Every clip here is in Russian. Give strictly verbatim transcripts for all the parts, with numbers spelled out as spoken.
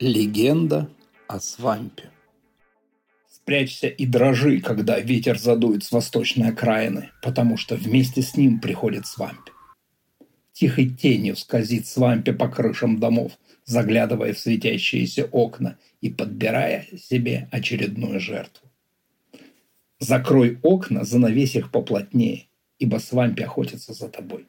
Легенда о Свампе. Спрячься и дрожи, когда ветер задует с восточной окраины, потому что вместе с ним приходит Свампи. Тихой тенью скользит Свампи по крышам домов, заглядывая в светящиеся окна и подбирая себе очередную жертву. Закрой окна, занавесь их поплотнее, ибо Свампи охотится за тобой.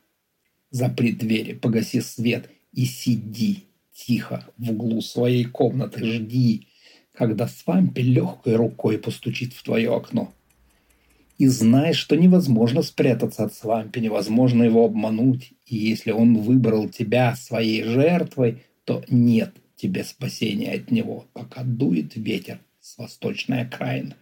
Запри двери, погаси свет и сиди тихо в углу своей комнаты, жди, когда Свампи легкой рукой постучит в твое окно. И знай, что невозможно спрятаться от Свампи, невозможно его обмануть, и если он выбрал тебя своей жертвой, то нет тебе спасения от него, пока дует ветер с восточной окраины.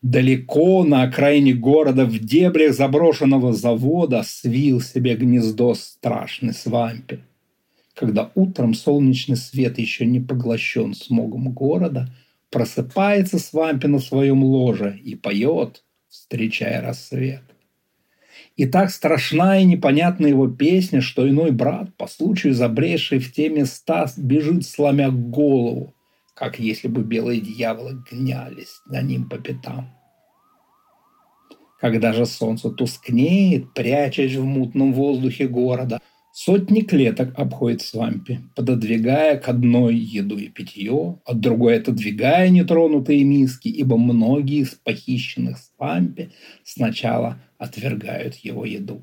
Далеко на окраине города, в дебрях заброшенного завода, свил себе гнездо страшный Свампи. Когда утром солнечный свет еще не поглощен смогом города, просыпается Свампи на своем ложе и поет, встречая рассвет. И так страшна и непонятна его песня, что иной брат, по случаю забревший в те места, бежит, сломя голову, как если бы белые дьяволы гнялись за ним по пятам. Когда же солнце тускнеет, прячась в мутном воздухе города, сотни клеток обходит Свампи, пододвигая к одной еду и питье, от другой отодвигая нетронутые миски, ибо многие из похищенных Свампи сначала отвергают его еду.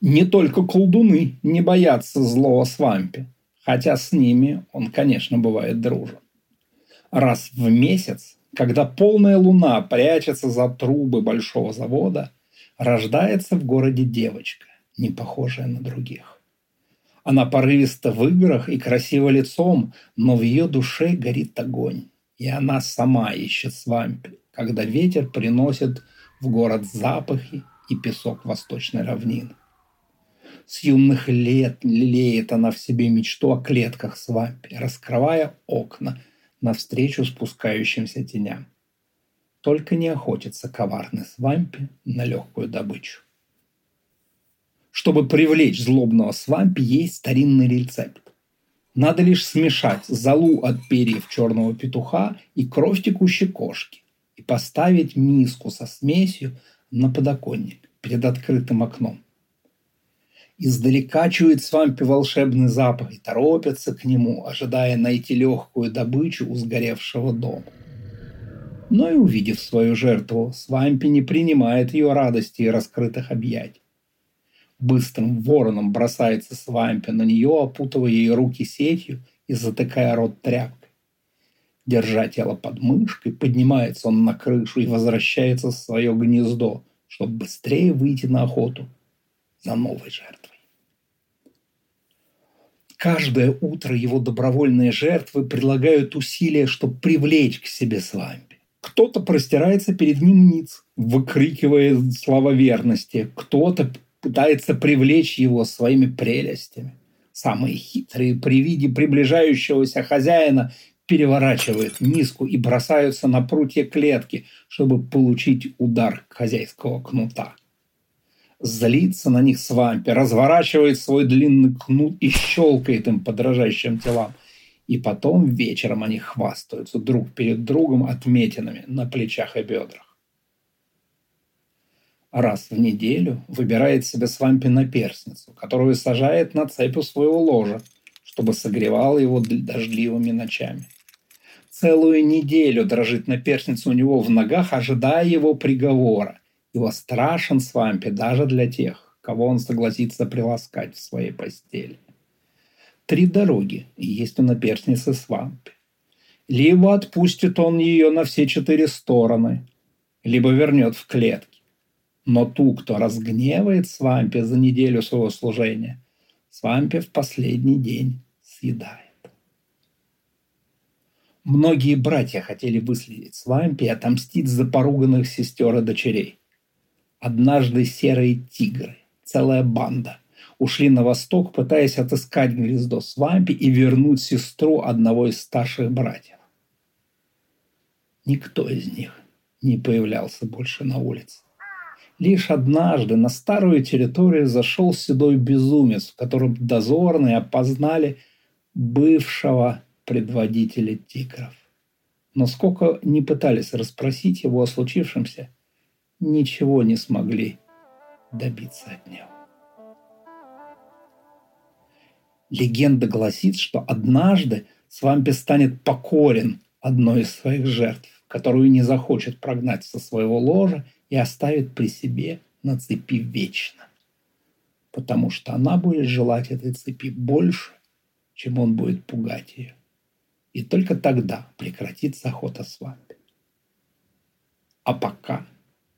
Не только колдуны не боятся злого Свампи, хотя с ними он, конечно, бывает дружен. Раз в месяц, когда полная луна прячется за трубы большого завода, рождается в городе девочка, не похожая на других. Она порывиста в играх и красива лицом, но в ее душе горит огонь, и она сама ищет Свампи, когда ветер приносит в город запахи и песок восточной равнины. С юных лет лелеет она в себе мечту о клетках Свампи, раскрывая окна навстречу спускающимся теням. Только не охотится коварный Свампи на легкую добычу. Чтобы привлечь злобного Свампи, есть старинный рецепт. Надо лишь смешать золу от перьев черного петуха и кровь текущей кошки и поставить миску со смесью на подоконник перед открытым окном. Издалека чует Свампи волшебный запах и торопится к нему, ожидая найти легкую добычу у сгоревшего дома. Но и увидев свою жертву, Свампи не принимает ее радости и раскрытых объятий. Быстрым вороном бросается Свампи на нее, опутывая ей руки сетью и затыкая рот тряпкой. Держа тело под мышкой, поднимается он на крышу и возвращается в свое гнездо, чтобы быстрее выйти на охоту за новой жертвой. Каждое утро его добровольные жертвы прилагают усилия, чтобы привлечь к себе Свампи. Кто-то простирается перед ним ниц, выкрикивая слова верности, кто-то пытается привлечь его своими прелестями. Самые хитрые при виде приближающегося хозяина переворачивают миску и бросаются на прутья клетки, чтобы получить удар хозяйского кнута. Злится на них Свампи, разворачивает свой длинный кнут и щелкает им по дрожащим телам. И потом вечером они хвастаются друг перед другом отметинами на плечах и бедрах. Раз в неделю выбирает себе Свампи наперсницу, которую сажает на цепь у своего ложа, чтобы согревала его дождливыми ночами. Целую неделю дрожит наперсница у него в ногах, ожидая его приговора. Его страшен Свампи даже для тех, кого он согласится приласкать в своей постели. Три дороги есть у наперсницы Свампи. Либо отпустит он ее на все четыре стороны, либо вернет в клетки. Но ту, кто разгневает Свампи за неделю своего служения, Свампи в последний день съедает. Многие братья хотели выследить Свампи и отомстить за поруганных сестер и дочерей. Однажды серые тигры, целая банда, ушли на восток, пытаясь отыскать гнездо Свампи и вернуть сестру одного из старших братьев. Никто из них не появлялся больше на улице. Лишь однажды на старую территорию зашел седой безумец, в котором дозорные опознали бывшего предводителя тигров. Но сколько ни пытались расспросить его о случившемся, ничего не смогли добиться от него. Легенда гласит, что однажды Свампи станет покорен одной из своих жертв, которую не захочет прогнать со своего ложа и оставит при себе на цепи вечно, потому что она будет желать этой цепи больше, чем он будет пугать ее. И только тогда прекратится охота Свампи. А пока,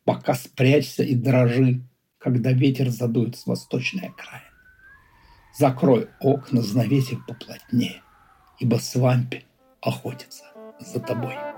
пока спрячься и дрожи, когда ветер задует с восточной окраины. Закрой окна, занавесь их поплотнее, ибо Свампи охотится за тобой.